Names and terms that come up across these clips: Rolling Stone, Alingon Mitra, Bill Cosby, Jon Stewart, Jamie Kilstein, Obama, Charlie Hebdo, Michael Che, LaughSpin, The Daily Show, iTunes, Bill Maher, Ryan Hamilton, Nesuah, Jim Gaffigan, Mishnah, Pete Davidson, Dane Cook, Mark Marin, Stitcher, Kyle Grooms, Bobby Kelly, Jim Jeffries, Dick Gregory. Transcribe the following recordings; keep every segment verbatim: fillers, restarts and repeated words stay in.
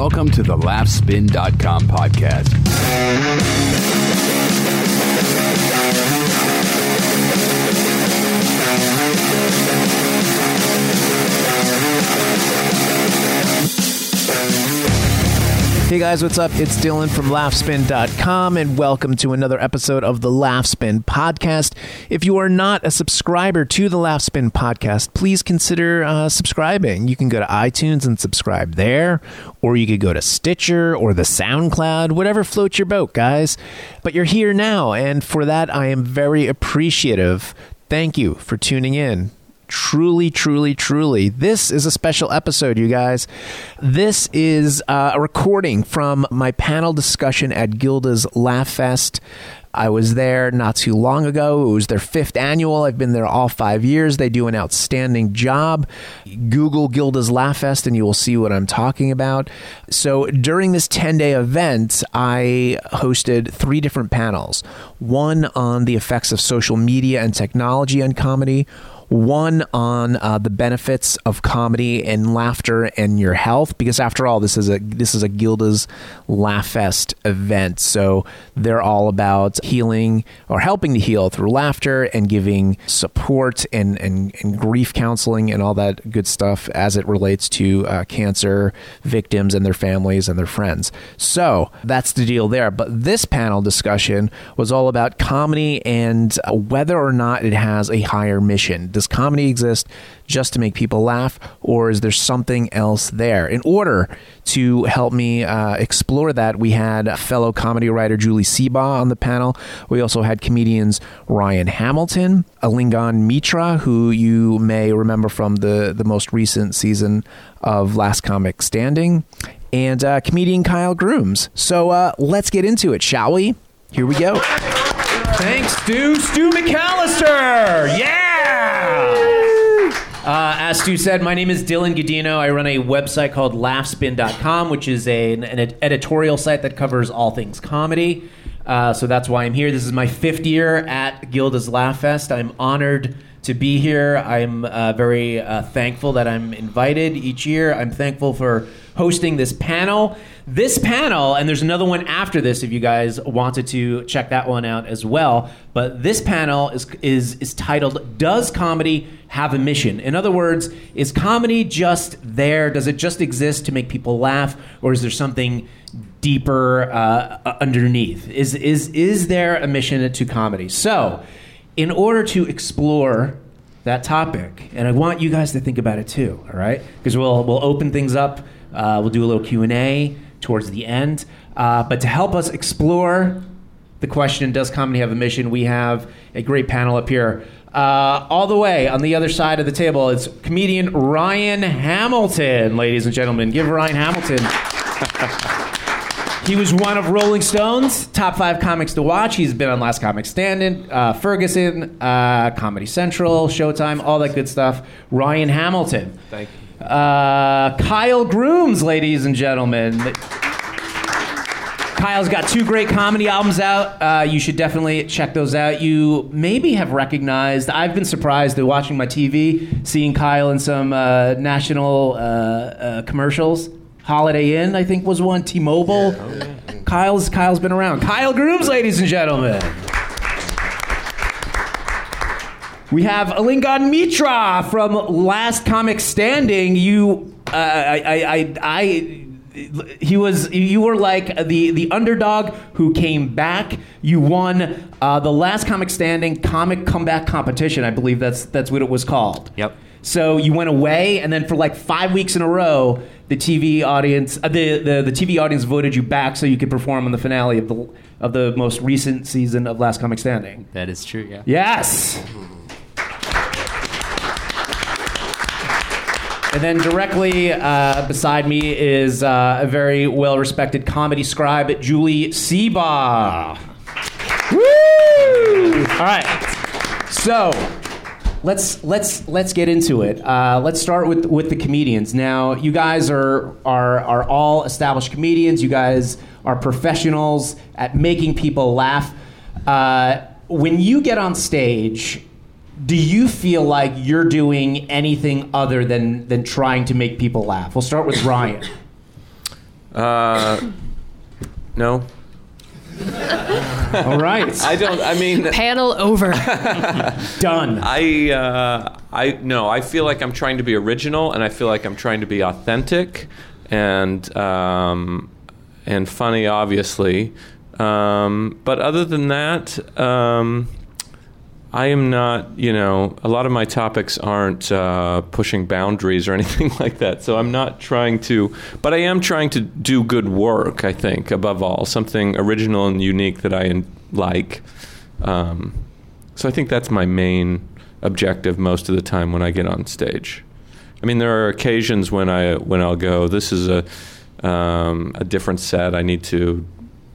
welcome to the laugh spin dot com podcast. Hey guys, what's up? It's Dylan from laugh spin dot com and welcome to another episode of the LaughSpin podcast. If you are not a subscriber to the LaughSpin podcast, please consider uh, subscribing. You can go to iTunes and subscribe there, or you could go to Stitcher or the SoundCloud, whatever floats your boat, guys. But you're here now, and for that, I am very appreciative. Thank you for tuning in. Truly, truly, truly. This is a special episode, you guys. This is uh, a recording from my panel discussion at Gilda's Laugh Fest. I was there not too long ago. It was their fifth annual. I've been there all five years. They do an outstanding job. Google Gilda's Laugh Fest and you will see what I'm talking about. So during this ten-day event, I hosted three different panels. One on the effects of social media and technology on comedy. One on uh, the benefits of comedy and laughter and your health, because after all, this is a this is a Gilda's Laugh Fest event. So they're all about healing or helping to heal through laughter and giving support and and, and grief counseling and all that good stuff as it relates to uh, cancer victims and their families and their friends. So that's the deal there. But this panel discussion was all about comedy and whether or not it has a higher mission. Does comedy exist just to make people laugh, or is there something else there? In order to help me uh, explore that, we had fellow comedy writer Julie Seabaugh on the panel. We also had comedians Ryan Hamilton, Alingon Mitra, who you may remember from the, the most recent season of Last Comic Standing, and uh, comedian Kyle Grooms. So uh, let's get into it, shall we? Here we go. Thanks, Stu. Stu McAllister! Yeah! Uh, as Stu said, my name is Dylan Godino. I run a website called laugh spin dot com, which is a, an, an editorial site that covers all things comedy. Uh, so that's why I'm here. This is my fifth year at Gilda's Laugh Fest. I'm honored to be here. I'm uh, very uh, thankful that I'm invited each year. I'm thankful for hosting this panel. This panel, and there's another one after this if you guys wanted to check that one out as well, but this panel is is is titled, Does Comedy Have a Mission? In other words, is comedy just there? Does it just exist to make people laugh, or is there something deeper uh, underneath? Is, is, is there a mission to comedy? So, in order to explore that topic, and I want you guys to think about it too, all right? Because we'll we'll open things up. Uh, we'll do a little Q and A towards the end. Uh, but to help us explore the question, does comedy have a mission? We have a great panel up here. Uh, all the way on the other side of the table, it's comedian Ryan Hamilton, ladies and gentlemen. Give Ryan Hamilton. He was one of Rolling Stone's top five comics to watch. He's been on Last Comic Standing, uh, Ferguson, uh, Comedy Central, Showtime, all that good stuff. Ryan Hamilton. Thank you. Uh, Kyle Grooms, ladies and gentlemen. Kyle's got two great comedy albums out. Uh, you should definitely check those out. You maybe have recognized, I've been surprised at watching my T V, seeing Kyle in some uh, national uh, uh, commercials. Holiday Inn, I think, was one. T-Mobile. Yeah, okay. Kyle's Kyle's been around. Kyle Grooms, ladies and gentlemen. We have Alingon Mitra from Last Comic Standing. You, uh, I, I, I, I, he was. You were like the the underdog who came back. You won uh, the Last Comic Standing Comic Comeback Competition. I believe that's that's what it was called. Yep. So you went away, and then for like five weeks in a row, the T V audience, uh, the, the the T V audience voted you back so you could perform on the finale of the of the most recent season of Last Comic Standing. That is true. Yeah. Yes. And then directly uh, beside me is uh, a very well-respected comedy scribe, Julie Seabaugh. Woo! All right. So. Let's let's let's get into it. Uh, let's start with, with the comedians. Now, you guys are are are all established comedians. You guys are professionals at making people laugh. Uh, when you get on stage, do you feel like you're doing anything other than than trying to make people laugh? We'll start with Ryan. Uh, no. All right. I don't. I mean, panel over. Done. I. Uh, I no. I feel like I'm trying to be original, and I feel like I'm trying to be authentic, and um, and funny, obviously. Um, but other than that, um, I am not. You know, a lot of my topics aren't uh, pushing boundaries or anything like that. So I'm not trying to. But I am trying to do good work, I think, above all, something original and unique that I like. Um, so I think that's my main objective most of the time when I get on stage. I mean, there are occasions when I when I'll go, this is a um, a different set. I need to.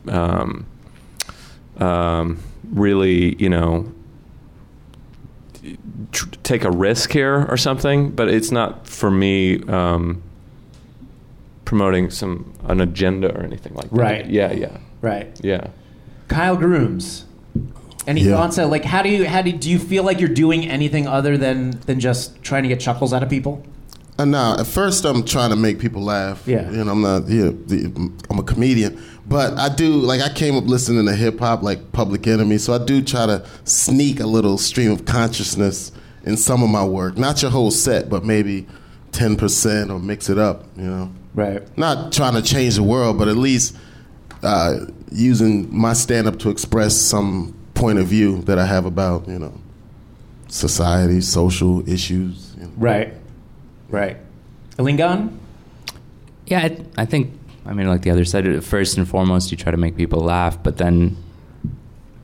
Um, um, really, you know, tr- take a risk here or something, but it's not for me um, promoting some an agenda or anything like that. Right. Yeah, yeah. Right. Yeah. Kyle Grooms, any yeah. thoughts on, like, how do you how do do you feel like you're doing anything other than than just trying to get chuckles out of people? Uh, nah, at first I'm trying to make people laugh. Yeah. You know, I'm not. Yeah, I'm a comedian. But I do, like, I came up listening to hip-hop, like Public Enemy, so I do try to sneak a little stream of consciousness in some of my work. Not your whole set, but maybe ten percent or mix it up, you know? Right. Not trying to change the world, but at least uh, using my stand-up to express some point of view that I have about, you know, society, social issues. You know? Right, right. Alingon? Yeah, I, th- I think... I mean, like the other side, first and foremost, you try to make people laugh, but then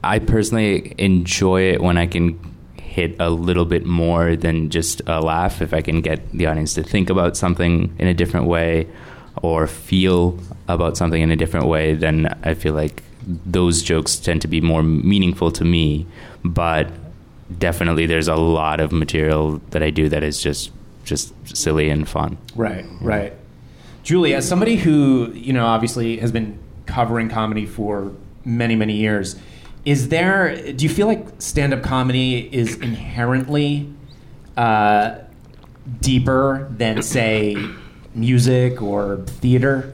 I personally enjoy it when I can hit a little bit more than just a laugh. If I can get the audience to think about something in a different way or feel about something in a different way, then I feel like those jokes tend to be more meaningful to me. But definitely there's a lot of material that I do that is just, just silly and fun. Right, right. Julie, as somebody who, you know, obviously has been covering comedy for many, many years, is there, do you feel like stand-up comedy is inherently uh, deeper than, say, music or theater?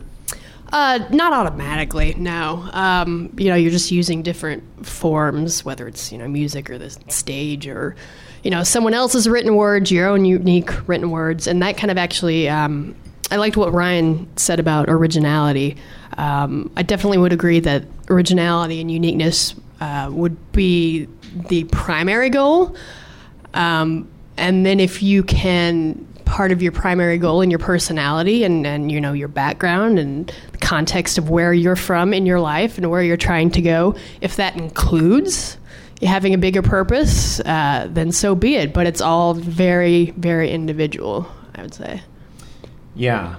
Uh, not automatically, no. Um, you know, you're just using different forms, whether it's, you know, music or the stage or, you know, someone else's written words, your own unique written words, and that kind of actually... Um, I liked what Ryan said about originality. Um, I definitely would agree that originality and uniqueness uh, would be the primary goal. Um, and then if you can, part of your primary goal in your personality and, and, you know, your background and the context of where you're from in your life and where you're trying to go, if that includes having a bigger purpose, uh, then so be it. But it's all very, very individual, I would say. Yeah.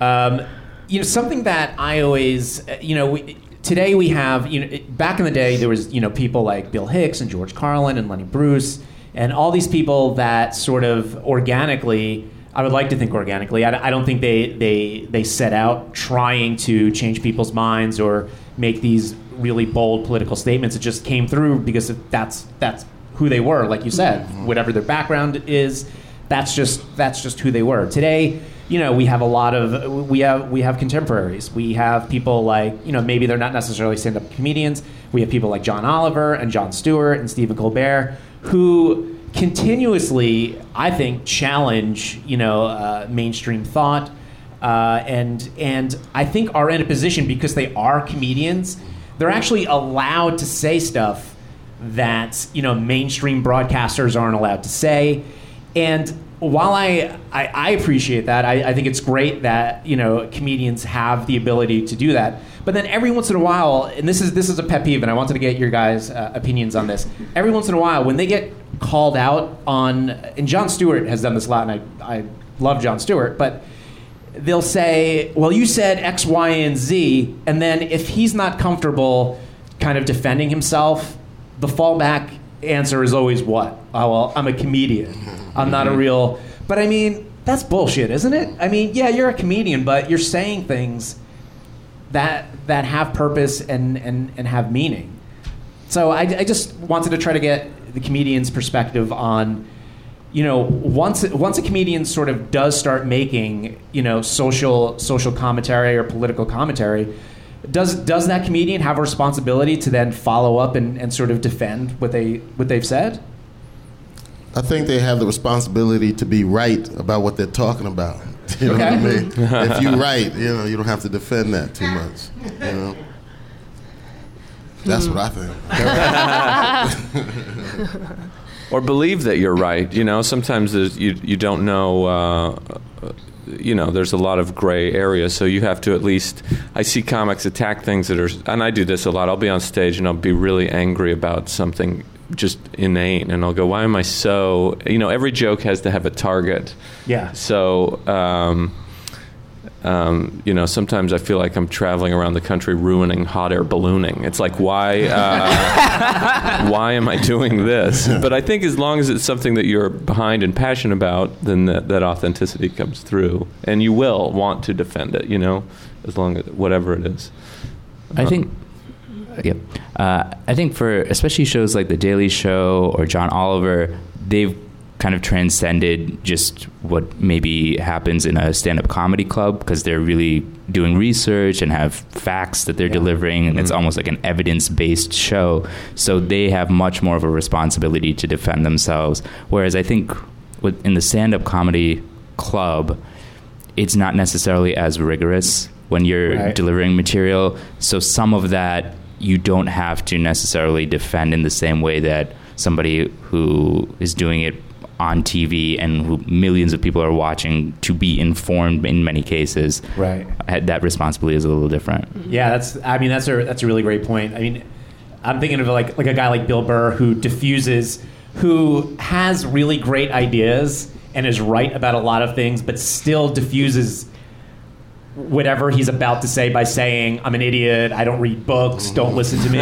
Um, you know, something that I always, you know, we, today we have, you know, back in the day there was, you know, people like Bill Hicks and George Carlin and Lenny Bruce and all these people that sort of organically, I would like to think organically, I, I don't think they, they, they set out trying to change people's minds or make these really bold political statements. It just came through because that's, that's who they were, like you said, whatever their background is. That's just that's just who they were. Today, you know, we have a lot of we have we have contemporaries. We have people like, you know, maybe they're not necessarily stand-up comedians. We have people like John Oliver and Jon Stewart and Stephen Colbert who continuously, I think, challenge, you know, uh, mainstream thought, uh, and and I think are in a position because they are comedians. They're actually allowed to say stuff that, you know, mainstream broadcasters aren't allowed to say. And while I, I, I appreciate that, I, I think it's great that, you know, comedians have the ability to do that. But then every once in a while, and this is this is a pet peeve, and I wanted to get your guys' uh, opinions on this. Every once in a while, when they get called out on, and Jon Stewart has done this a lot, and I, I love Jon Stewart, but they'll say, well, you said X, Y, and Z, and then if he's not comfortable kind of defending himself, the fallback answer is always what? Oh, well, I'm a comedian. I'm not a real... But, I mean, that's bullshit, isn't it? I mean, yeah, you're a comedian, but you're saying things that that have purpose and, and, and have meaning. So I, I just wanted to try to get the comedian's perspective on you know, once once a comedian sort of does start making, you know, social social commentary or political commentary, does does that comedian have a responsibility to then follow up and, and sort of defend what they what they've said? I think they have the responsibility to be right about what they're talking about. You know okay. what I mean? If you're right, you know, you don't have to defend that too much. You know, that's what I think. Or believe that you're right. You know, sometimes there's, you you don't know. Uh, you know, there's a lot of gray area, so you have to at least. I see comics attack things that are, and I do this a lot. I'll be on stage and I'll be really angry about something just inane, and I'll go, why am I so, you know, every joke has to have a target. Yeah. So, um, um, you know, sometimes I feel like I'm traveling around the country ruining hot air ballooning. It's like, why, uh, why am I doing this? But I think as long as it's something that you're behind and passionate about, then that, that authenticity comes through, and you will want to defend it, you know, as long as, whatever it is. I um, think... Yep. Uh, I think for especially shows like The Daily Show or John Oliver, they've kind of transcended just what maybe happens in a stand-up comedy club, because they're really doing research and have facts that they're yeah. delivering, and mm-hmm. it's almost like an evidence-based show. So they have much more of a responsibility to defend themselves. Whereas I think with, in the stand-up comedy club, it's not necessarily as rigorous when you're right. delivering material. So some of that you don't have to necessarily defend in the same way that somebody who is doing it on T V and who millions of people are watching to be informed in many cases. Right. That responsibility is a little different. Yeah, that's, I mean, that's a, that's a really great point. I mean, I'm thinking of like, like a guy like Bill Burr, who diffuses, who has really great ideas and is right about a lot of things, but still diffuses whatever he's about to say by saying, I'm an idiot, I don't read books, don't listen to me.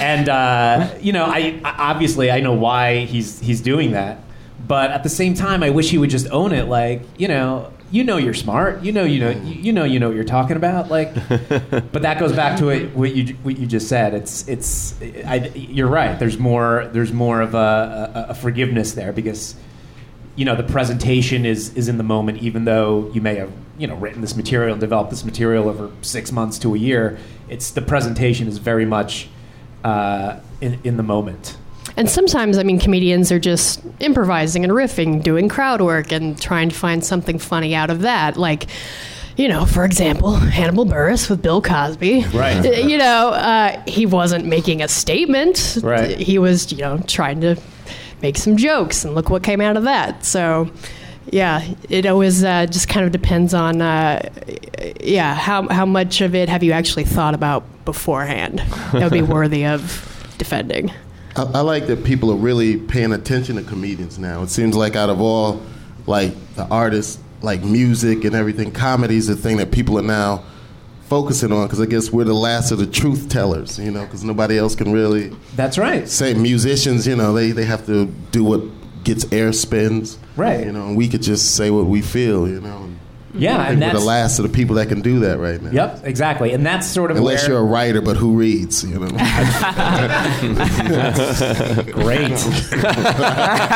And, uh, you know, I, I obviously I know why he's he's doing that. But at the same time, I wish he would just own it. Like, you know, you know you're smart. You know you know you know you know what you're talking about. Like, but that goes back to it, what you what you just said. It's it's I, you're right. There's more there's more of a, a, a forgiveness there, because you know, the presentation is, is in the moment, even though you may have, you know, written this material, developed this material over six months to a year. It's the presentation is very much uh, in, in the moment. And sometimes, I mean, comedians are just improvising and riffing, doing crowd work and trying to find something funny out of that. Like, you know, for example, Hannibal Burris with Bill Cosby. Right. You know, uh, he wasn't making a statement. Right. He was, you know, trying to make some jokes, and look what came out of that. So, yeah, it always uh, just kind of depends on, uh, yeah, how how much of it have you actually thought about beforehand that would be worthy of defending. I, I like that people are really paying attention to comedians now. It seems like out of all, like, the artists, like music and everything, comedy is the thing that people are now focusing on, because I guess we're the last of the truth tellers, you know, because nobody else can really. That's right. Say musicians, you know, they, they have to do what gets air spins, right? You know, and we could just say what we feel, you know. And yeah, I think and we're that's, the last of the people that can do that right now. Yep, exactly, and that's sort of unless where, you're a writer, but who reads, you know? Great,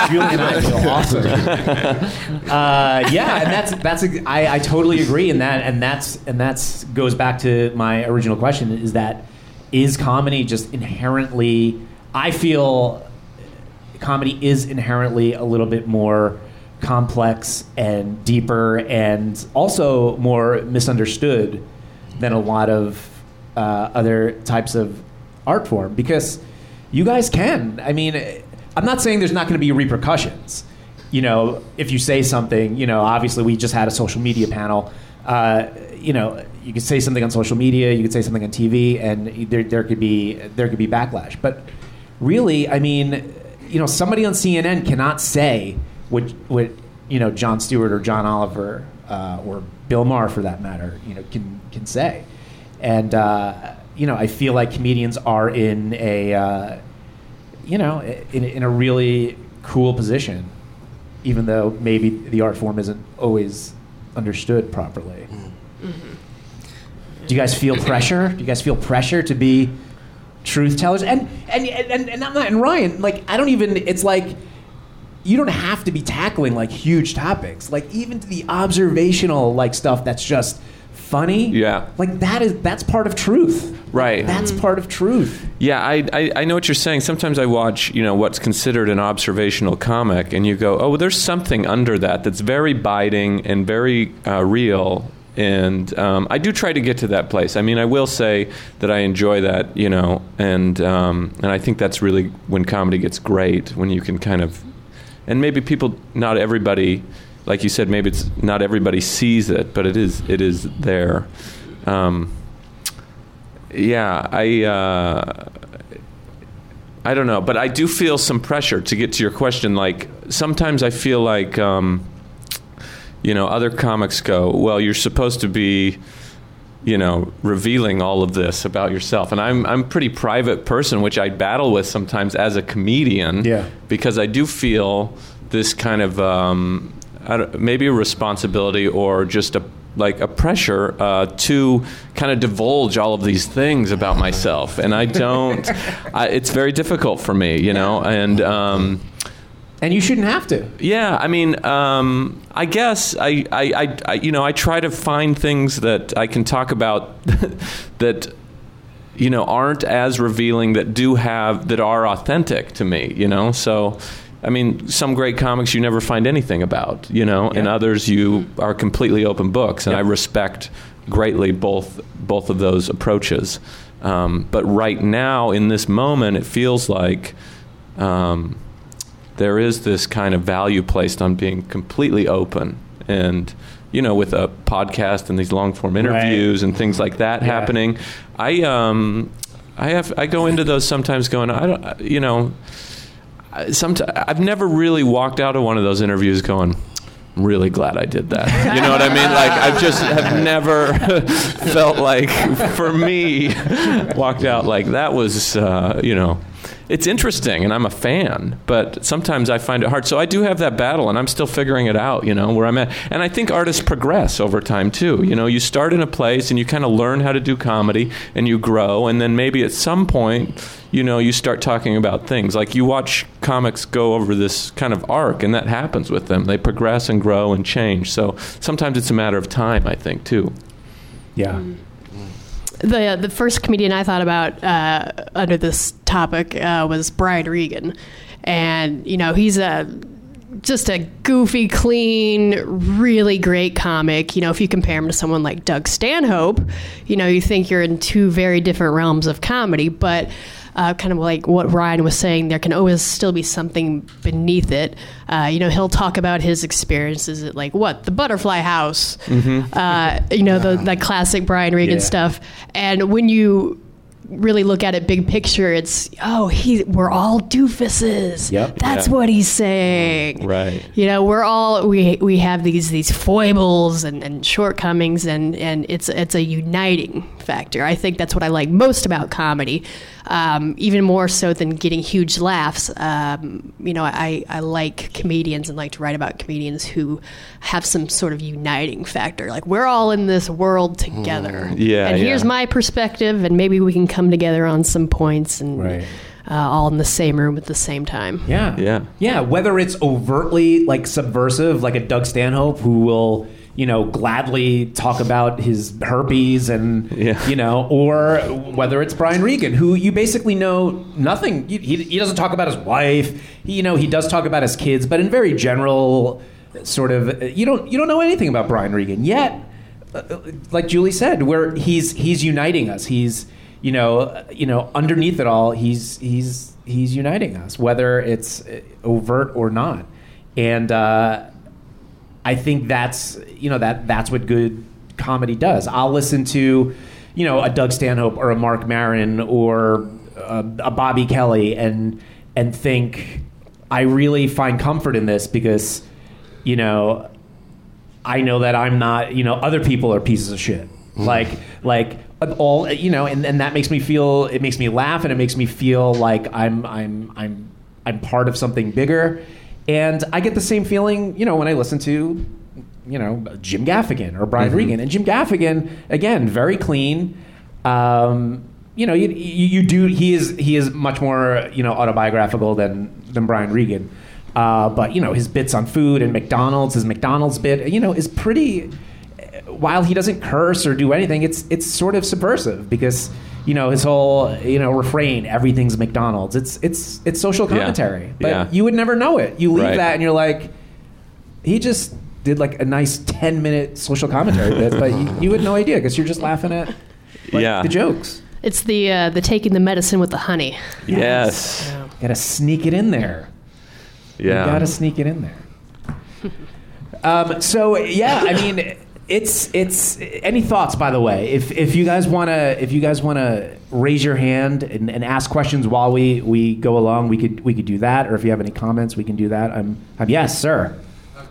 Julie and I feel awesome. Uh, yeah, and that's that's a, I, I totally agree in that, and that's and that's goes back to my original question: is that is comedy just inherently? I feel comedy is inherently a little bit more complex and deeper and also more misunderstood than a lot of uh, other types of art form, because you guys can. I mean, I'm not saying there's not going to be repercussions. You know, if you say something, you know, obviously we just had a social media panel. Uh, you know, you could say something on social media, you could say something on T V, and there there could be there could be backlash. But really, I mean, you know, somebody on C N N cannot say What, what you know, Jon Stewart or John Oliver uh, or Bill Maher, for that matter, you know, can can say, and uh, you know, I feel like comedians are in a, uh, you know, in in a really cool position, even though maybe the art form isn't always understood properly. Mm-hmm. Do you guys feel pressure? Do you guys feel pressure to be truth tellers? And and and and, and I'm not, and Ryan, like I don't even. It's like. you don't have to be tackling like huge topics, like even to the observational like stuff that's just funny. Yeah, like that is that's part of truth. Right, that's mm. part of truth. Yeah, I, I I know what you're saying. Sometimes I watch, you know, what's considered an observational comic, and you go, oh, well, there's something under that that's very biting and very uh, real. And um, I do try to get to that place. I mean, I will say that I enjoy that, you know, and um, and I think that's really when comedy gets great, when you can kind of, and maybe people, not everybody, like you said, maybe it's not everybody sees it, but it is it is there. Um, yeah, I uh, I don't know, but I do feel some pressure to get to your question. Like sometimes I feel like. Um, You know, other comics go, well, you're supposed to be, you know, revealing all of this about yourself. And I'm I'm a pretty private person, which I battle with sometimes as a comedian. Yeah. Because I do feel this kind of um, I don't, maybe a responsibility or just a like a pressure uh, to kind of divulge all of these things about myself. And I don't, I, it's very difficult for me, you know, and... Um, And you shouldn't have to. Yeah, I mean, um, I guess I, I, I, I, you know, I try to find things that I can talk about that, you know, aren't as revealing that do have that are authentic to me. You know, so I mean, some great comics you never find anything about. You know, yeah. And others you are completely open books, and yeah. I respect greatly both both of those approaches. Um, but right now, in this moment, it feels like. Um, There is this kind of value placed on being completely open and, you know, with a podcast and these long form interviews right. and things like that yeah. happening. I, um, I have, I go into those sometimes going, I don't, you know, sometimes I've never really walked out of one of those interviews going, I'm really glad I did that. You know what I mean? Like I've just have never felt like for me walked out like that was, uh, you know, it's interesting, and I'm a fan, but sometimes I find it hard. So I do have that battle, and I'm still figuring it out, you know, where I'm at. And I think artists progress over time, too. You know, you start in a place, and you kind of learn how to do comedy, and you grow, and then maybe at some point, you know, you start talking about things. Like, you watch comics go over this kind of arc, and that happens with them. They progress and grow and change. So sometimes it's a matter of time, I think, too. Yeah. The uh, the first comedian I thought about uh, under this topic uh, was Brian Regan, and you know he's a just a goofy, clean, really great comic. You know, if you compare him to someone like Doug Stanhope, you know you think you're in two very different realms of comedy, but. Uh, kind of like what Ryan was saying, there can always still be something beneath it. Uh, you know, he'll talk about his experiences at like what the Butterfly House, mm-hmm. uh, you know, the, the classic Brian Regan yeah. stuff. And when you really look at it big picture, it's oh, he we're all doofuses. Yep. That's yeah. what he's saying. Right. You know, we're all we we have these these foibles and, and shortcomings, and, and it's it's a uniting factor. I think that's what I like most about comedy. Um, even more so than getting huge laughs. Um, you know, I, I like comedians and like to write about comedians who have some sort of uniting factor. Like, we're all in this world together. Mm, yeah, and yeah. here's my perspective, and maybe we can come together on some points and right. uh, all in the same room at the same time. Yeah. Yeah. Yeah. Whether it's overtly like subversive, like a Doug Stanhope who will. You know, gladly talk about his herpes and, yeah. you know, or whether it's Brian Regan, who you basically know nothing. He, he doesn't talk about his wife. He, you know, he does talk about his kids, but in very general sort of, you don't you don't know anything about Brian Regan yet. Like Julie said, where he's he's uniting us. He's, you know, you know, underneath it all, he's he's he's uniting us, whether it's overt or not. And, uh, I think that's, you know, that that's what good comedy does. I'll listen to, you know, a Doug Stanhope or a Mark Marin or a, a Bobby Kelly and and think I really find comfort in this because, you know, I know that I'm not, you know, other people are pieces of shit. Mm. Like like all, you know, and, and that makes me feel, it makes me laugh and it makes me feel like I'm I'm I'm I'm part of something bigger. And I get the same feeling, you know, when I listen to, you know, Jim Gaffigan or Brian mm-hmm. Regan. And Jim Gaffigan, again, very clean. Um, you know, you, you do. He is he is much more, you know, autobiographical than than Brian Regan. Uh, but, you know, his bits on food and McDonald's, his McDonald's bit, you know, is pretty... While he doesn't curse or do anything, it's it's sort of subversive because, you know, his whole, you know, refrain, everything's McDonald's. It's it's it's social commentary. Yeah. But yeah. you would never know it. You leave right. that and you're like, he just did like a nice ten-minute social commentary bit, but you, you had no idea because you're just laughing at like, yeah. the jokes. It's the uh, the taking the medicine with the honey. Yes. yes. Yeah. Got to sneak it in there. Yeah. You got to sneak it in there. um, so, yeah, I mean... It's it's any thoughts, by the way, if if you guys want to if you guys want to raise your hand and, and ask questions while we, we go along, we could we could do that, or if you have any comments, we can do that. I'm, I'm yes, sir. Uh,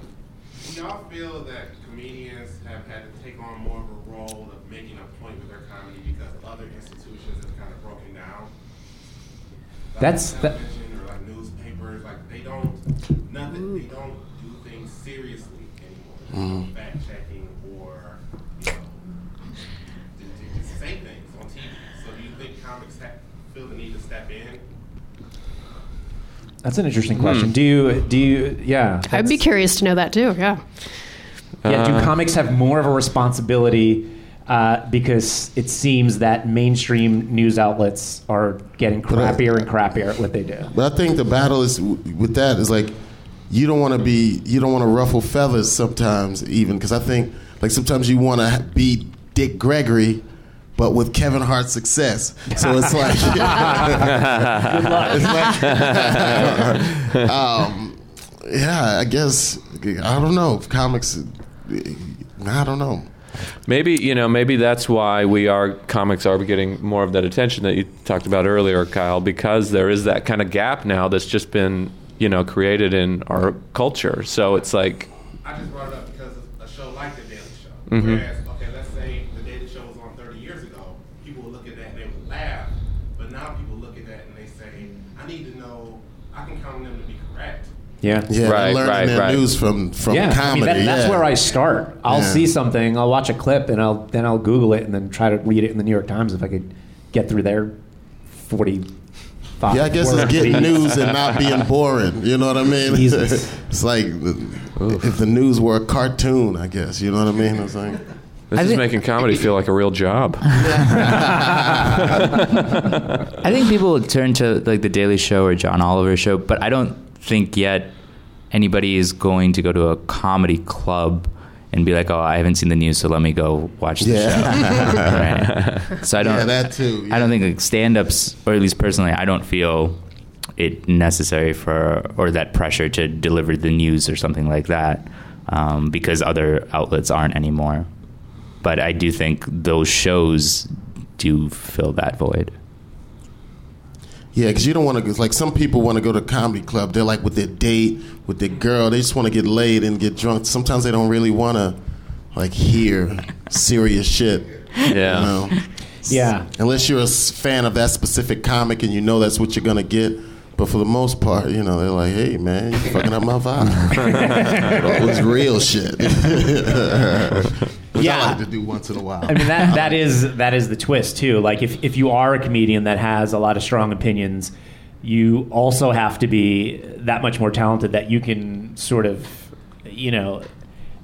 do y'all feel that comedians have had to take on more of a role of making a point with their comedy because other institutions have kind of broken down? Like That's that. Or like newspapers, like they don't nothing. They don't do things seriously anymore. Mm. Fact check. That's an interesting question. Hmm. Do you, do you, yeah. I'd be curious to know that too, yeah. Yeah, uh, do comics have more of a responsibility uh, because it seems that mainstream news outlets are getting crappier and crappier at what they do? But I think the battle is with that is like, you don't want to be, you don't want to ruffle feathers sometimes even, because I think, like, sometimes you want to be Dick Gregory but with Kevin Hart's success. So it's like... it's like um, yeah, I guess... I don't know. Comics... I don't know. Maybe, you know, maybe that's why we are... Comics are getting more of that attention that you talked about earlier, Kyle, because there is that kind of gap now that's just been, you know, created in our culture. So it's like... I just brought it up because of a show like The Daily Show. Mm-hmm. Whereas, okay, let's say... Yeah, yeah, right, learning right, their right. news from, from yeah. comedy. I mean, that, that's yeah. where I start. I'll yeah. see something, I'll watch a clip, and I'll then I'll Google it and then try to read it in the New York Times if I could get through their forty-five Yeah, I guess it's getting news and not being boring. You know what I mean? It's like Oof. if the news were a cartoon, I guess. You know what I mean? It's like... This I is think, making comedy feel like a real job. I think people would turn to like The Daily Show or John Oliver show, but I don't think yet anybody is going to go to a comedy club and be like, oh, I haven't seen the news, so let me go watch the yeah. show. Right? So I don't. Yeah, that too. Yeah. I don't think like stand-ups, or at least personally, I don't feel it necessary for or that pressure to deliver the news or something like that, um, because other outlets aren't anymore. But I do think those shows do fill that void. Yeah, because you don't want to, like, some people want to go to a comedy club. They're like with their date, with their girl. They just want to get laid and get drunk. Sometimes they don't really want to, like, hear serious shit. Yeah. You know? Yeah. Unless you're a fan of that specific comic and you know that's what you're going to get. But for the most part, you know, they're like, hey, man, you're fucking up my vibe. It was real shit. Which yeah. I like to do once in a while. I mean, that that is that is the twist, too. Like, if, if you are a comedian that has a lot of strong opinions, you also have to be that much more talented that you can sort of, you know,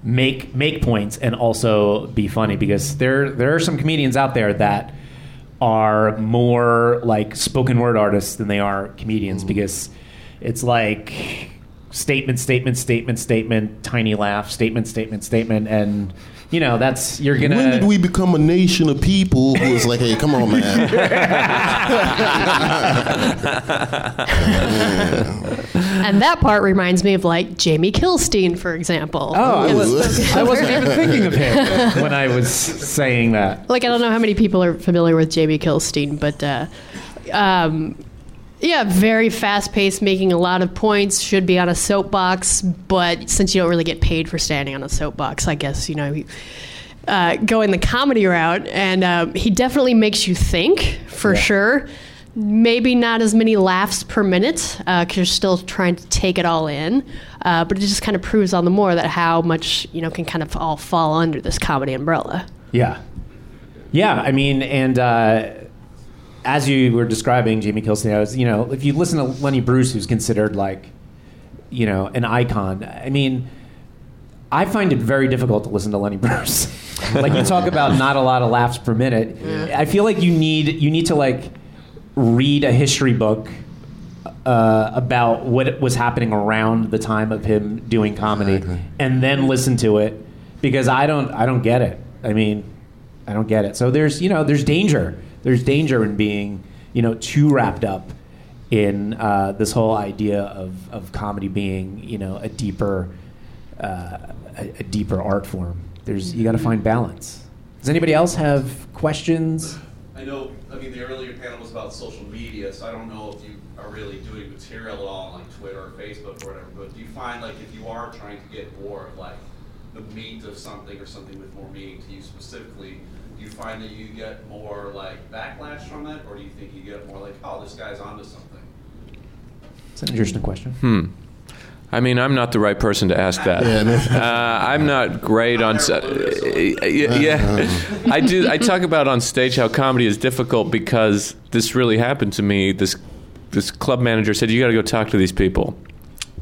make make points and also be funny. Because there there are some comedians out there that are more like spoken word artists than they are comedians, mm. because it's like statement, statement, statement, statement, tiny laugh, statement, statement, statement, and you know that's you're gonna. When did we become a nation of people who was like, hey, come on, man? And that part reminds me of like Jamie Kilstein, for example. Oh, I, was, I wasn't even thinking of him when I was saying that. Like, I don't know how many people are familiar with Jamie Kilstein, but uh, um, yeah, very fast-paced, making a lot of points, should be on a soapbox, but since you don't really get paid for standing on a soapbox, I guess, you know, you, uh, going the comedy route, and uh, he definitely makes you think, for yeah. sure. Maybe not as many laughs per minute, uh, because you're still trying to take it all in, uh, but it just kind of proves on the more that how much, you know, can kind of all fall under this comedy umbrella. Yeah. Yeah, I mean, and... Uh, as you were describing Jamie Kilstein, I was, you know, if you listen to Lenny Bruce, who's considered like you know, an icon. I mean, I find it very difficult to listen to Lenny Bruce. Like, you talk about not a lot of laughs per minute. Yeah. I feel like you need you need to like read a history book uh, about what was happening around the time of him doing comedy, exactly. and then listen to it, because I don't I don't get it. I mean, I don't get it. So there's you know there's danger there's danger in being you know too wrapped up in uh, this whole idea of, of comedy being you know a deeper. Uh, a, a deeper art form. There's you got to find balance. Does anybody else have questions? I know. I mean, the earlier panel was about social media, so I don't know if you are really doing material at all, like Twitter or Facebook or whatever. But do you find like if you are trying to get more of like the meat of something or something with more meaning to you specifically, do you find that you get more like backlash from it, or do you think you get more like, oh, this guy's onto something? It's an interesting question. Hmm. I mean, I'm not the right person to ask that. Uh, I'm not great on... Uh, yeah, I do. I talk about on stage how comedy is difficult because this really happened to me. This this club manager said, you got to go talk to these people.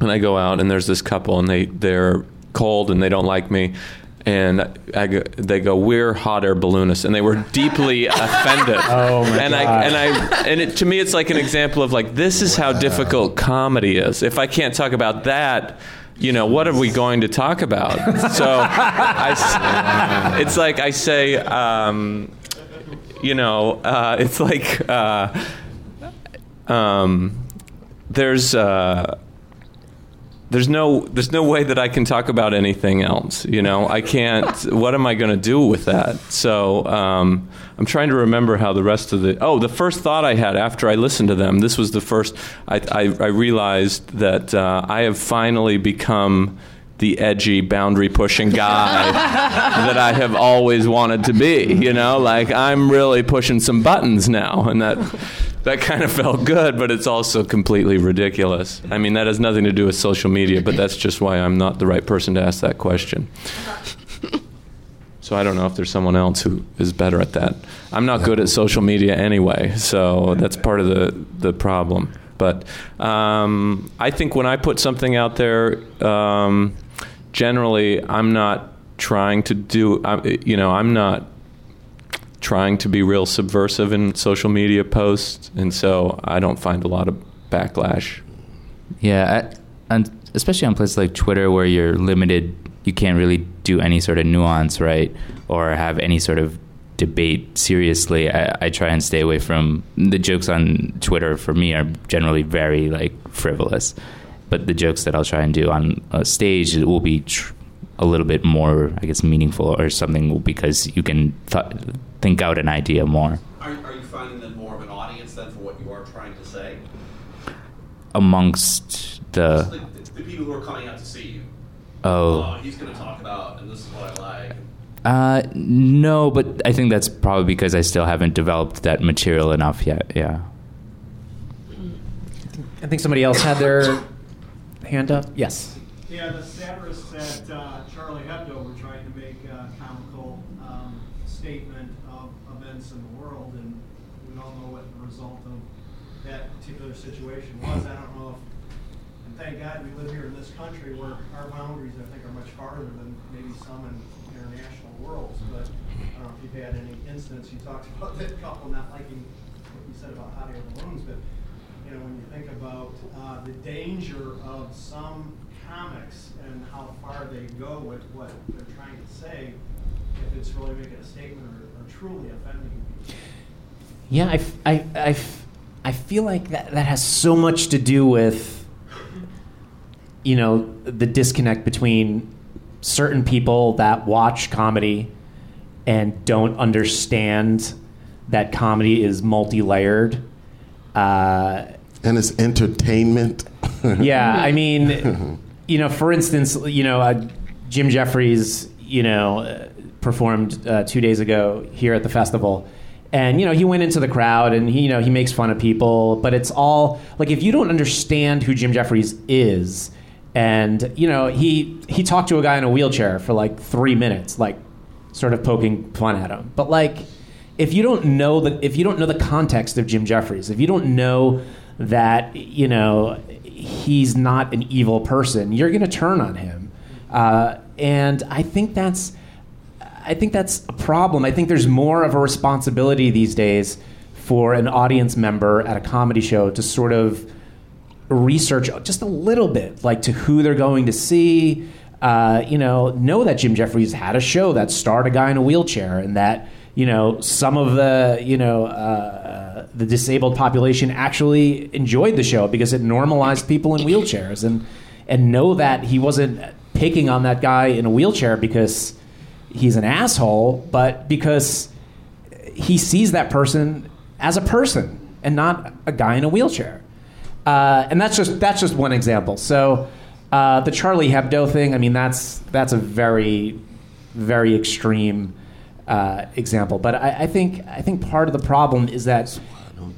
And I go out, and there's this couple, and they, they're cold, and they don't like me. And I go, they go, we're hot air balloonists, and they were deeply offended. Oh my and God. I and I and it, to me, it's like an example of like this is wow. how difficult comedy is. If I can't talk about that, you know, what are we going to talk about? So I, it's like I say, um, you know, uh, it's like uh, um, there's. Uh, There's no there's no way that I can talk about anything else, you know? I can't, what am I going to do with that? So um, I'm trying to remember how the rest of the, oh, the first thought I had after I listened to them, this was the first, I, I, I realized that uh, I have finally become the edgy, boundary-pushing guy that I have always wanted to be, you know? Like, I'm really pushing some buttons now, and that... That kind of felt good, but it's also completely ridiculous. I mean, that has nothing to do with social media, but that's just why I'm not the right person to ask that question. So I don't know if there's someone else who is better at that. I'm not good at social media anyway, so that's part of the, the problem. But um, I think when I put something out there, um, generally I'm not trying to do, you know, I'm not trying to be real subversive in social media posts, and so I don't find a lot of backlash. Yeah, I, and especially on places like Twitter where you're limited, you can't really do any sort of nuance, right, or have any sort of debate seriously. I, I try and stay away from... The jokes on Twitter, for me, are generally very, like, frivolous, but the jokes that I'll try and do on a stage will be... Tr- a little bit more, I guess, meaningful or something, because you can th- think out an idea more. Are, are you finding them more of an audience then for what you are trying to say? Amongst the... The, the people who are coming out to see you. Oh. Uh, he's going to talk about, and this is what I like. Uh, no, but I think that's probably because I still haven't developed that material enough yet, yeah. I think, I think somebody else had their hand up. Yes. Yeah, the satirists at uh, Charlie Hebdo were trying to make a comical um, statement of events in the world, and we all know what the result of that particular situation was. I don't know if, and thank God we live here in this country where our boundaries, I think, are much farther than maybe some in international worlds, but I don't know if you've had any instance. You talked about that couple not liking what you said about hot air balloons, but you know, when you think about uh, the danger of some comics and how far they go with what they're trying to say, if it's really making a statement or, or truly offending people. Yeah, I, I, I, I feel like that, that has so much to do with, you know, the disconnect between certain people that watch comedy and don't understand that comedy is multi-layered. Uh, and it's entertainment. Yeah, I mean... You know, for instance, you know, uh, Jim Jeffries, you know, uh, performed uh, two days ago here at the festival. And, you know, he went into the crowd and, he, you know, he makes fun of people. But it's all, like, if you don't understand who Jim Jeffries is, and, you know, he he talked to a guy in a wheelchair for, like, three minutes, like, sort of poking fun at him. But, like, if you don't know the, if you don't know the context of Jim Jeffries, if you don't know that, you know... he's not an evil person, you're going to turn on him. Uh, and I think that's I think that's a problem. I think there's more of a responsibility these days for an audience member at a comedy show to sort of research just a little bit, like to who they're going to see. Uh, you know, know that Jim Jeffries had a show that starred a guy in a wheelchair, and that, you know, some of the, you know, uh, the disabled population actually enjoyed the show because it normalized people in wheelchairs, and and know that he wasn't picking on that guy in a wheelchair because he's an asshole, but because he sees that person as a person and not a guy in a wheelchair. Uh, and that's just that's just one example. So uh, the Charlie Hebdo thing, I mean, that's that's a very, very extreme Uh, example, but I, I think I think part of the problem is that,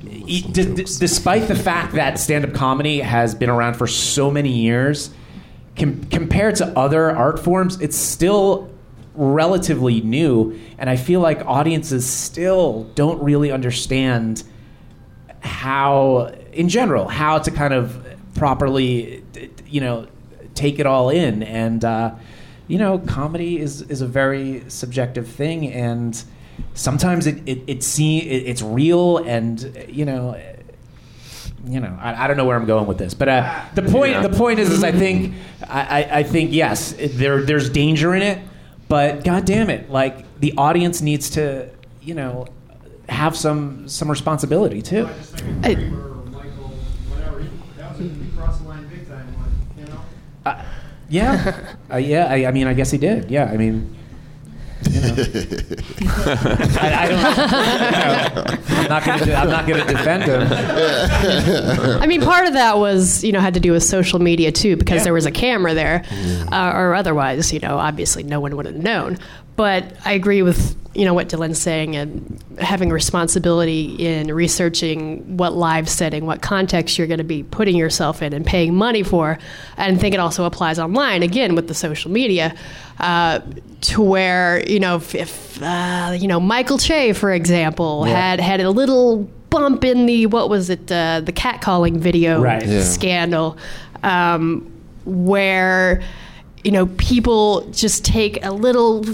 d- d- despite the fact that stand-up comedy has been around for so many years, com- compared to other art forms, it's still relatively new, and I feel like audiences still don't really understand how, in general, how to kind of properly, you know, take it all in. And Uh, You know, comedy is, is a very subjective thing, and sometimes it it, it see it, it's real, and you know, you know, I, I don't know where I'm going with this, but uh, the point yeah. the point is, is I think I, I think yes, there there's danger in it, but God damn it, like the audience needs to, you know, have some some responsibility too. Well, I just think I, Kramer, Michael, whatever, he, that was he crossed the line big time, like, you know. Uh, Yeah, uh, yeah. I, I mean, I guess he did. Yeah, I mean, you know, I, I don't. You know, I'm not gonna. I'm not gonna defend him. I mean, part of that was, you know, had to do with social media too, because yeah. there was a camera there, uh, or otherwise, you know, obviously no one would have known. But I agree with, you know, what Dylan's saying, and having responsibility in researching what live setting, what context you're going to be putting yourself in and paying money for. And I think it also applies online, again, with the social media, uh, to where, you know, if, if uh, you know, Michael Che, for example, yeah. had, had a little bump in the, what was it, uh, the catcalling video right. yeah. scandal, um, where, you know, people just take a little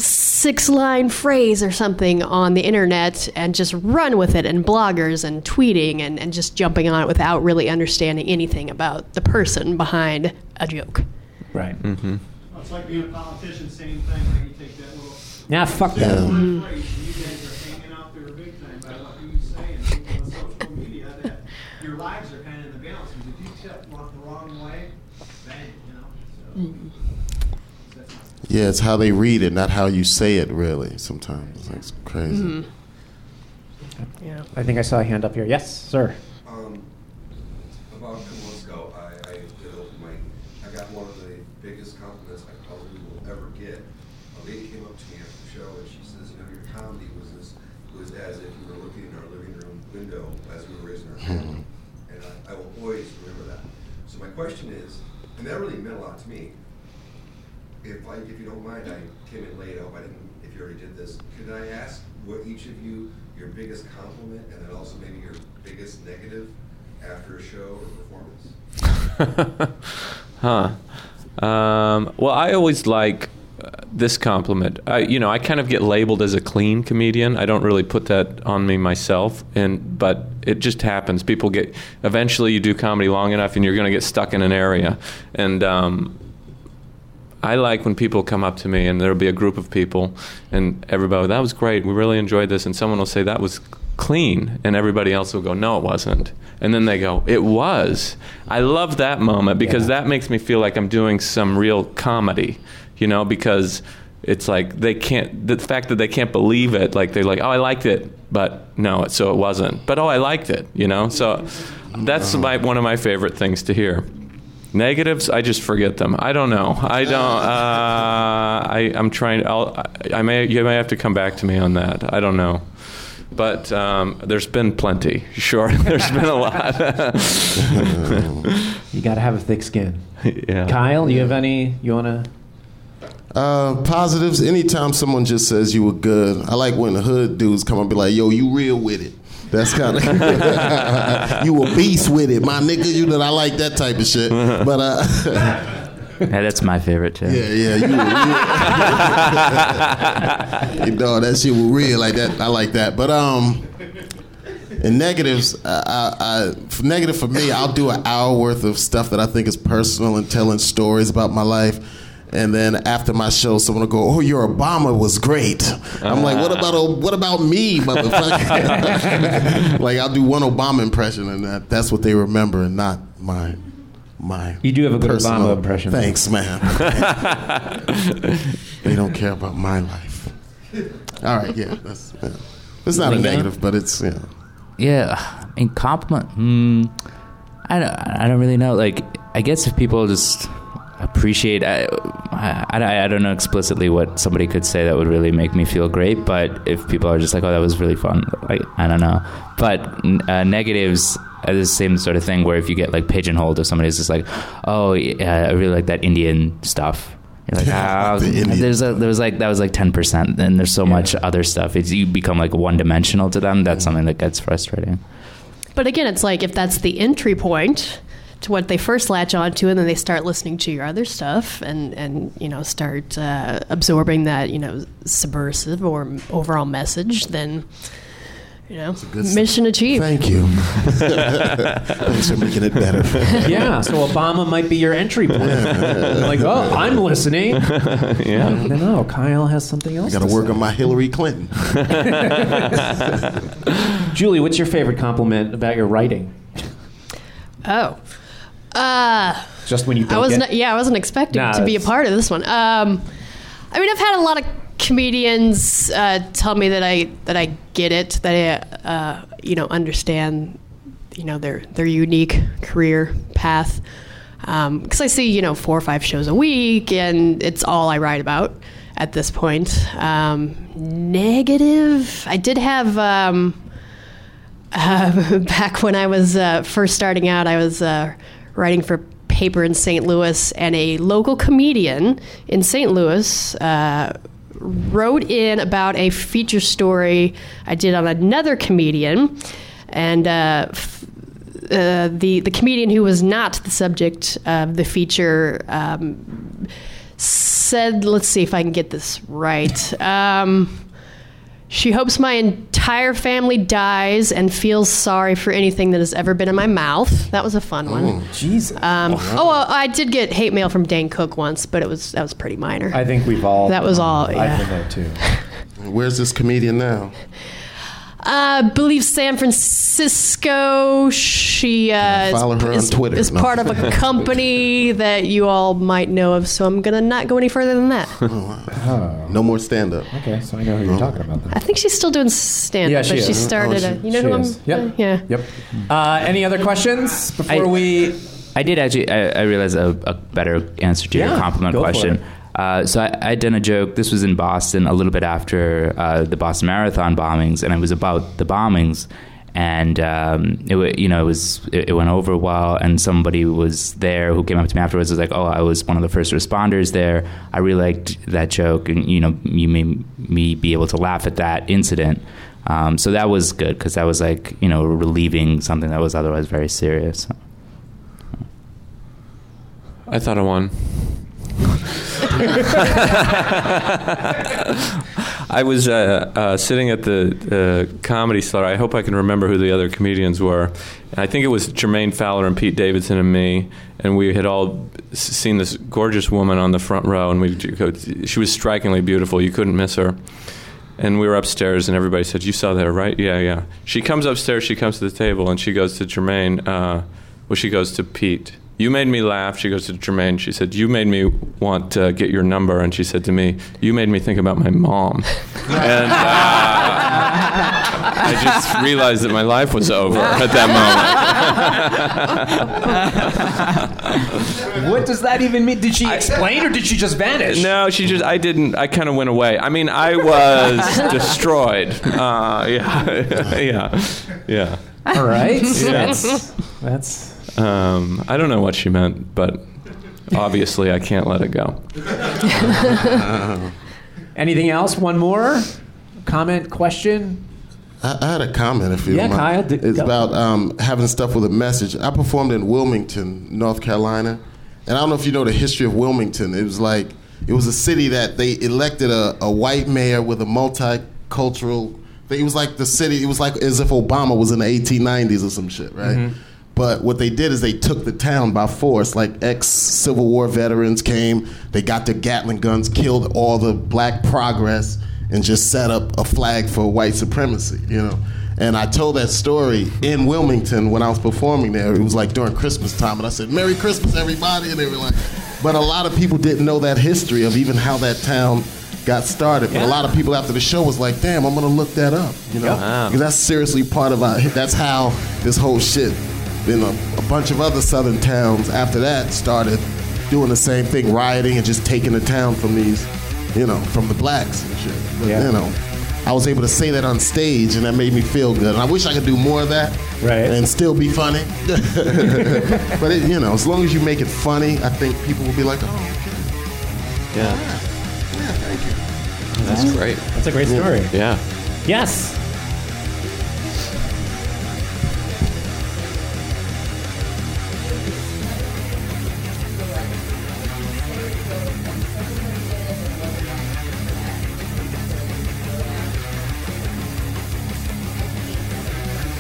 six-line phrase or something on the internet and just run with it, and bloggers and tweeting and, and just jumping on it without really understanding anything about the person behind a joke. Right. Mm-hmm. Well, it's like being a politician, same thing. Like you take that little... Nah, fuck that. Mm-hmm. You guys are hanging out there big time by what you say and people on social media, that your lives are kind of in the balance. If you tip one the wrong way, bang, you know? So... Mm-hmm. Yeah, it's how they read it, not how you say it, really, sometimes. It's, like, it's crazy. Mm-hmm. Yeah. I think I saw a hand up here. Yes, sir. Um, about two months ago, I, I did open mic. I got one of the biggest compliments I probably will ever get. A lady came up to me after the show, and she says, you know, your comedy was, this, was as if you were looking in our living room window as we were raising our family. And I, I will always remember that. So my question is, and that really meant a lot to me. If I, if you don't mind, I came in late. I hope I didn't. If you already did this, could I ask what each of you your biggest compliment, and then also maybe your biggest negative after a show or performance? huh. Um, well, I always like uh, this compliment. I, you know, I kind of get labeled as a clean comedian. I don't really put that on me myself, and but it just happens. People get. Eventually, you do comedy long enough, and you're going to get stuck in an area, and. Um, I like when people come up to me, and there'll be a group of people, and everybody, that was great, we really enjoyed this, and someone will say, that was clean, and everybody else will go, no, it wasn't. And then they go, it was. I love that moment, because yeah. that makes me feel like I'm doing some real comedy, you know, because it's like they can't, the fact that they can't believe it, like they're like, oh, I liked it, but no, so it wasn't. But oh, I liked it, you know? So that's my, one of my favorite things to hear. Negatives, I just forget them. I don't know. I don't. Uh, I, I'm trying. I'll, I may. You may have to come back to me on that. I don't know. But um, there's been plenty. Sure, there's been a lot. You got to have a thick skin. Yeah. Kyle, you have any? You wanna? Uh, positives. Anytime someone just says you were good, I like when the hood dudes come and be like, "Yo, you real with it." That's kind of you a beast with it, my nigga. You know I like that type of shit. But uh. Yeah, that's my favorite too. Yeah, yeah. You, you, you know, that shit was real like that. I like that. But um, in negatives, I, I, I, negative for me, I'll do an hour worth of stuff that I think is personal and telling stories about my life. And then after my show, someone will go, "Oh, your Obama was great." I'm uh, like, "What about what about me, motherfucker?" Like, I'll do one Obama impression, and that, that's what they remember, and not mine. My you do have a good personal, Obama impression. Thanks, man. They don't care about my life. All right, yeah, that's yeah. It's not a negative, but it's yeah. Yeah, and compliment. Mm, I don't. I don't really know. Like, I guess if people just appreciate, I, I, I don't know explicitly what somebody could say that would really make me feel great. But if people are just like, "Oh, that was really fun," like, I don't know. But uh, negatives. The same sort of thing where if you get like pigeonholed or somebody's just like, "Oh, yeah, I really like that Indian stuff." You're like, "Oh, the there's a, there was like that was like ten percent." And there's so yeah. much other stuff. It's you become like one dimensional to them. That's something that gets frustrating. But again, it's like if that's the entry point to what they first latch onto, and then they start listening to your other stuff, and and you know start uh, absorbing that you know subversive or overall message, then. You know, mission achieved. Thank you. Thanks for making it better. Yeah, so Obama might be your entry point. Like, oh, I'm listening. Yeah. I don't know. Kyle has something else. I got to work say. on my Hillary Clinton. Julie, what's your favorite compliment about your writing? Oh, uh, just when you. Don't I wasn't. Get... Yeah, I wasn't expecting nah, to be it's... a part of this one. Um, I mean, I've had a lot of. Comedians uh, tell me that I that I get it, that I uh, you know understand you know their their unique career path, because um, I see you know four or five shows a week, and it's all I write about at this point. Um, negative, I did have um, uh, back when I was uh, first starting out, I was uh, writing for. Paper in Saint Louis, and a local comedian in Saint Louis uh, wrote in about a feature story I did on another comedian, and uh, f- uh, the the comedian who was not the subject of the feature um, said, "Let's see if I can get this right." Um, she hopes my entire family dies and feels sorry for anything that has ever been in my mouth. That was a fun one. Oh, Jesus. Um, wow. Oh, well, I did get hate mail from Dane Cook once, but it was that was pretty minor. I think we've all. That was um, all. Yeah. I've done that too. Where's this comedian now? I believe San Francisco. She uh, follow her is, on Twitter. is no. part of a company that you all might know of, so I'm going to not go any further than that. Oh. No more stand-up. Okay, so I know who you're talking about then. I think she's still doing stand-up, yeah, she but is. she started oh, she, a, you know who I'm... Yep. Uh, yeah. Yep. Uh, any other questions before I, we... I did actually... I, I realized a, a better answer to yeah, your compliment question. Uh, so I had done a joke. This was in Boston a little bit after uh, the Boston Marathon bombings, and it was about the bombings. And um, it, you know, it was it, it went over well. And somebody was there who came up to me afterwards. Was like, "Oh, I was one of the first responders there. I really liked that joke, and you know, you made me be able to laugh at that incident." Um, so that was good because that was like you know relieving something that was otherwise very serious. I thought I won. I was uh, uh, sitting at the uh, Comedy Cellar. I hope I can remember who the other comedians were. And I think it was Jermaine Fowler and Pete Davidson and me. And we had all seen this gorgeous woman on the front row, and we she was strikingly beautiful. You couldn't miss her. And we were upstairs, and everybody said, "You saw that, right?" "Yeah, yeah." She comes upstairs. She comes to the table, and she goes to Jermaine. Uh, well, she goes to Pete. "You made me laugh," she goes to Jermaine. She said, "You made me want to get your number." And she said to me, "You made me think about my mom." And uh, I just realized that my life was over at that moment. What does that even mean? Did she explain, or did she just vanish? No, she just, I didn't, I kind of went away. I mean, I was destroyed. Uh, yeah, yeah, yeah. All right. Yeah. That's... that's Um, I don't know what she meant, but obviously I can't let it go. Anything else? One more? Comment? Question? I, I had a comment, if you yeah, don't mind. Kyle, it's go. about um, having stuff with a message. I performed in Wilmington, North Carolina, and I don't know if you know the history of Wilmington. It was like it was a city that they elected a, a white mayor with a multicultural thing. It was like the city. It was like as if Obama was in the eighteen nineties or some shit, right? Mm-hmm. But what they did is they took the town by force. Like ex-Civil War veterans came, they got their Gatling guns, killed all the black progress, and just set up a flag for white supremacy, you know? And I told that story in Wilmington when I was performing there. It was like during Christmas time, and I said, "Merry Christmas, everybody," and they were like, but a lot of people didn't know that history of even how that town got started. But yeah. a lot of people after the show was like, "Damn, I'm gonna look that up," you know? Because wow. that's seriously part of our, that's how this whole shit. Then a, a bunch of other southern towns after that started doing the same thing, rioting and just taking the town from these, you know, from the blacks and shit. But, yeah. you know, I was able to say that on stage, and that made me feel good. And I wish I could do more of that right. and still be funny. But, it, you know, as long as you make it funny, I think people will be like, "Oh, okay. Yeah. Yeah, yeah thank you." That's yeah. great. That's a great story. Yeah. Yes.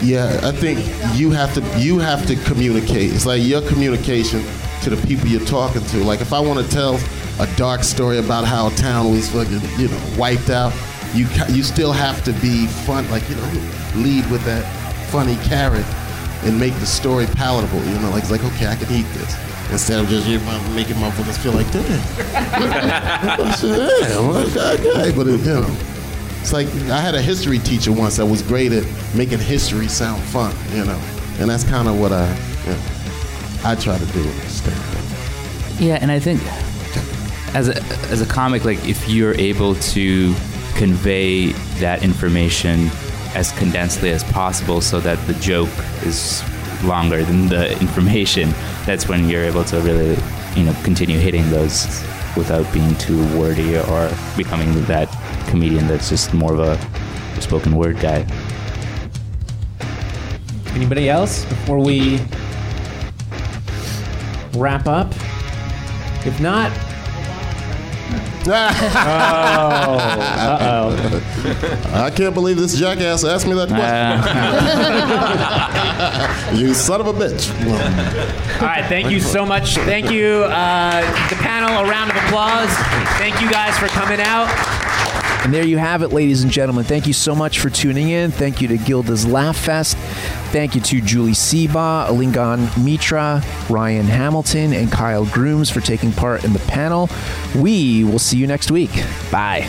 Yeah, I think you have to you have to communicate. It's like your communication to the people you're talking to. Like if I want to tell a dark story about how a town was fucking, you know, wiped out, you you still have to be fun, like, you know, lead with that funny carrot and make the story palatable. You know, like it's like, okay, I can eat this. Instead of just you know, making motherfuckers feel like, "Damn, what's that?" Okay, but it, you know. It's like I had a history teacher once that was great at making history sound fun, you know, and that's kind of what I, you know, I try to do with stand-up. Yeah, and I think as a as a comic, like if you're able to convey that information as condensedly as possible, so that the joke is longer than the information, that's when you're able to really, you know, continue hitting those without being too wordy or becoming that comedian that's just more of a spoken word guy. Anybody else before we wrap up? If not, oh, uh-oh. I can't believe this jackass asked me that question. Uh. You son of a bitch. All right, thank you so much. Thank you, uh, the panel. A round of applause. Thank you guys for coming out. And there you have it, ladies and gentlemen. Thank you so much for tuning in. Thank you to Gilda's Laugh Fest. Thank you to Julie Seabaugh, Alingon Mitra, Ryan Hamilton, and Kyle Grooms for taking part in the panel. We will see you next week. Bye.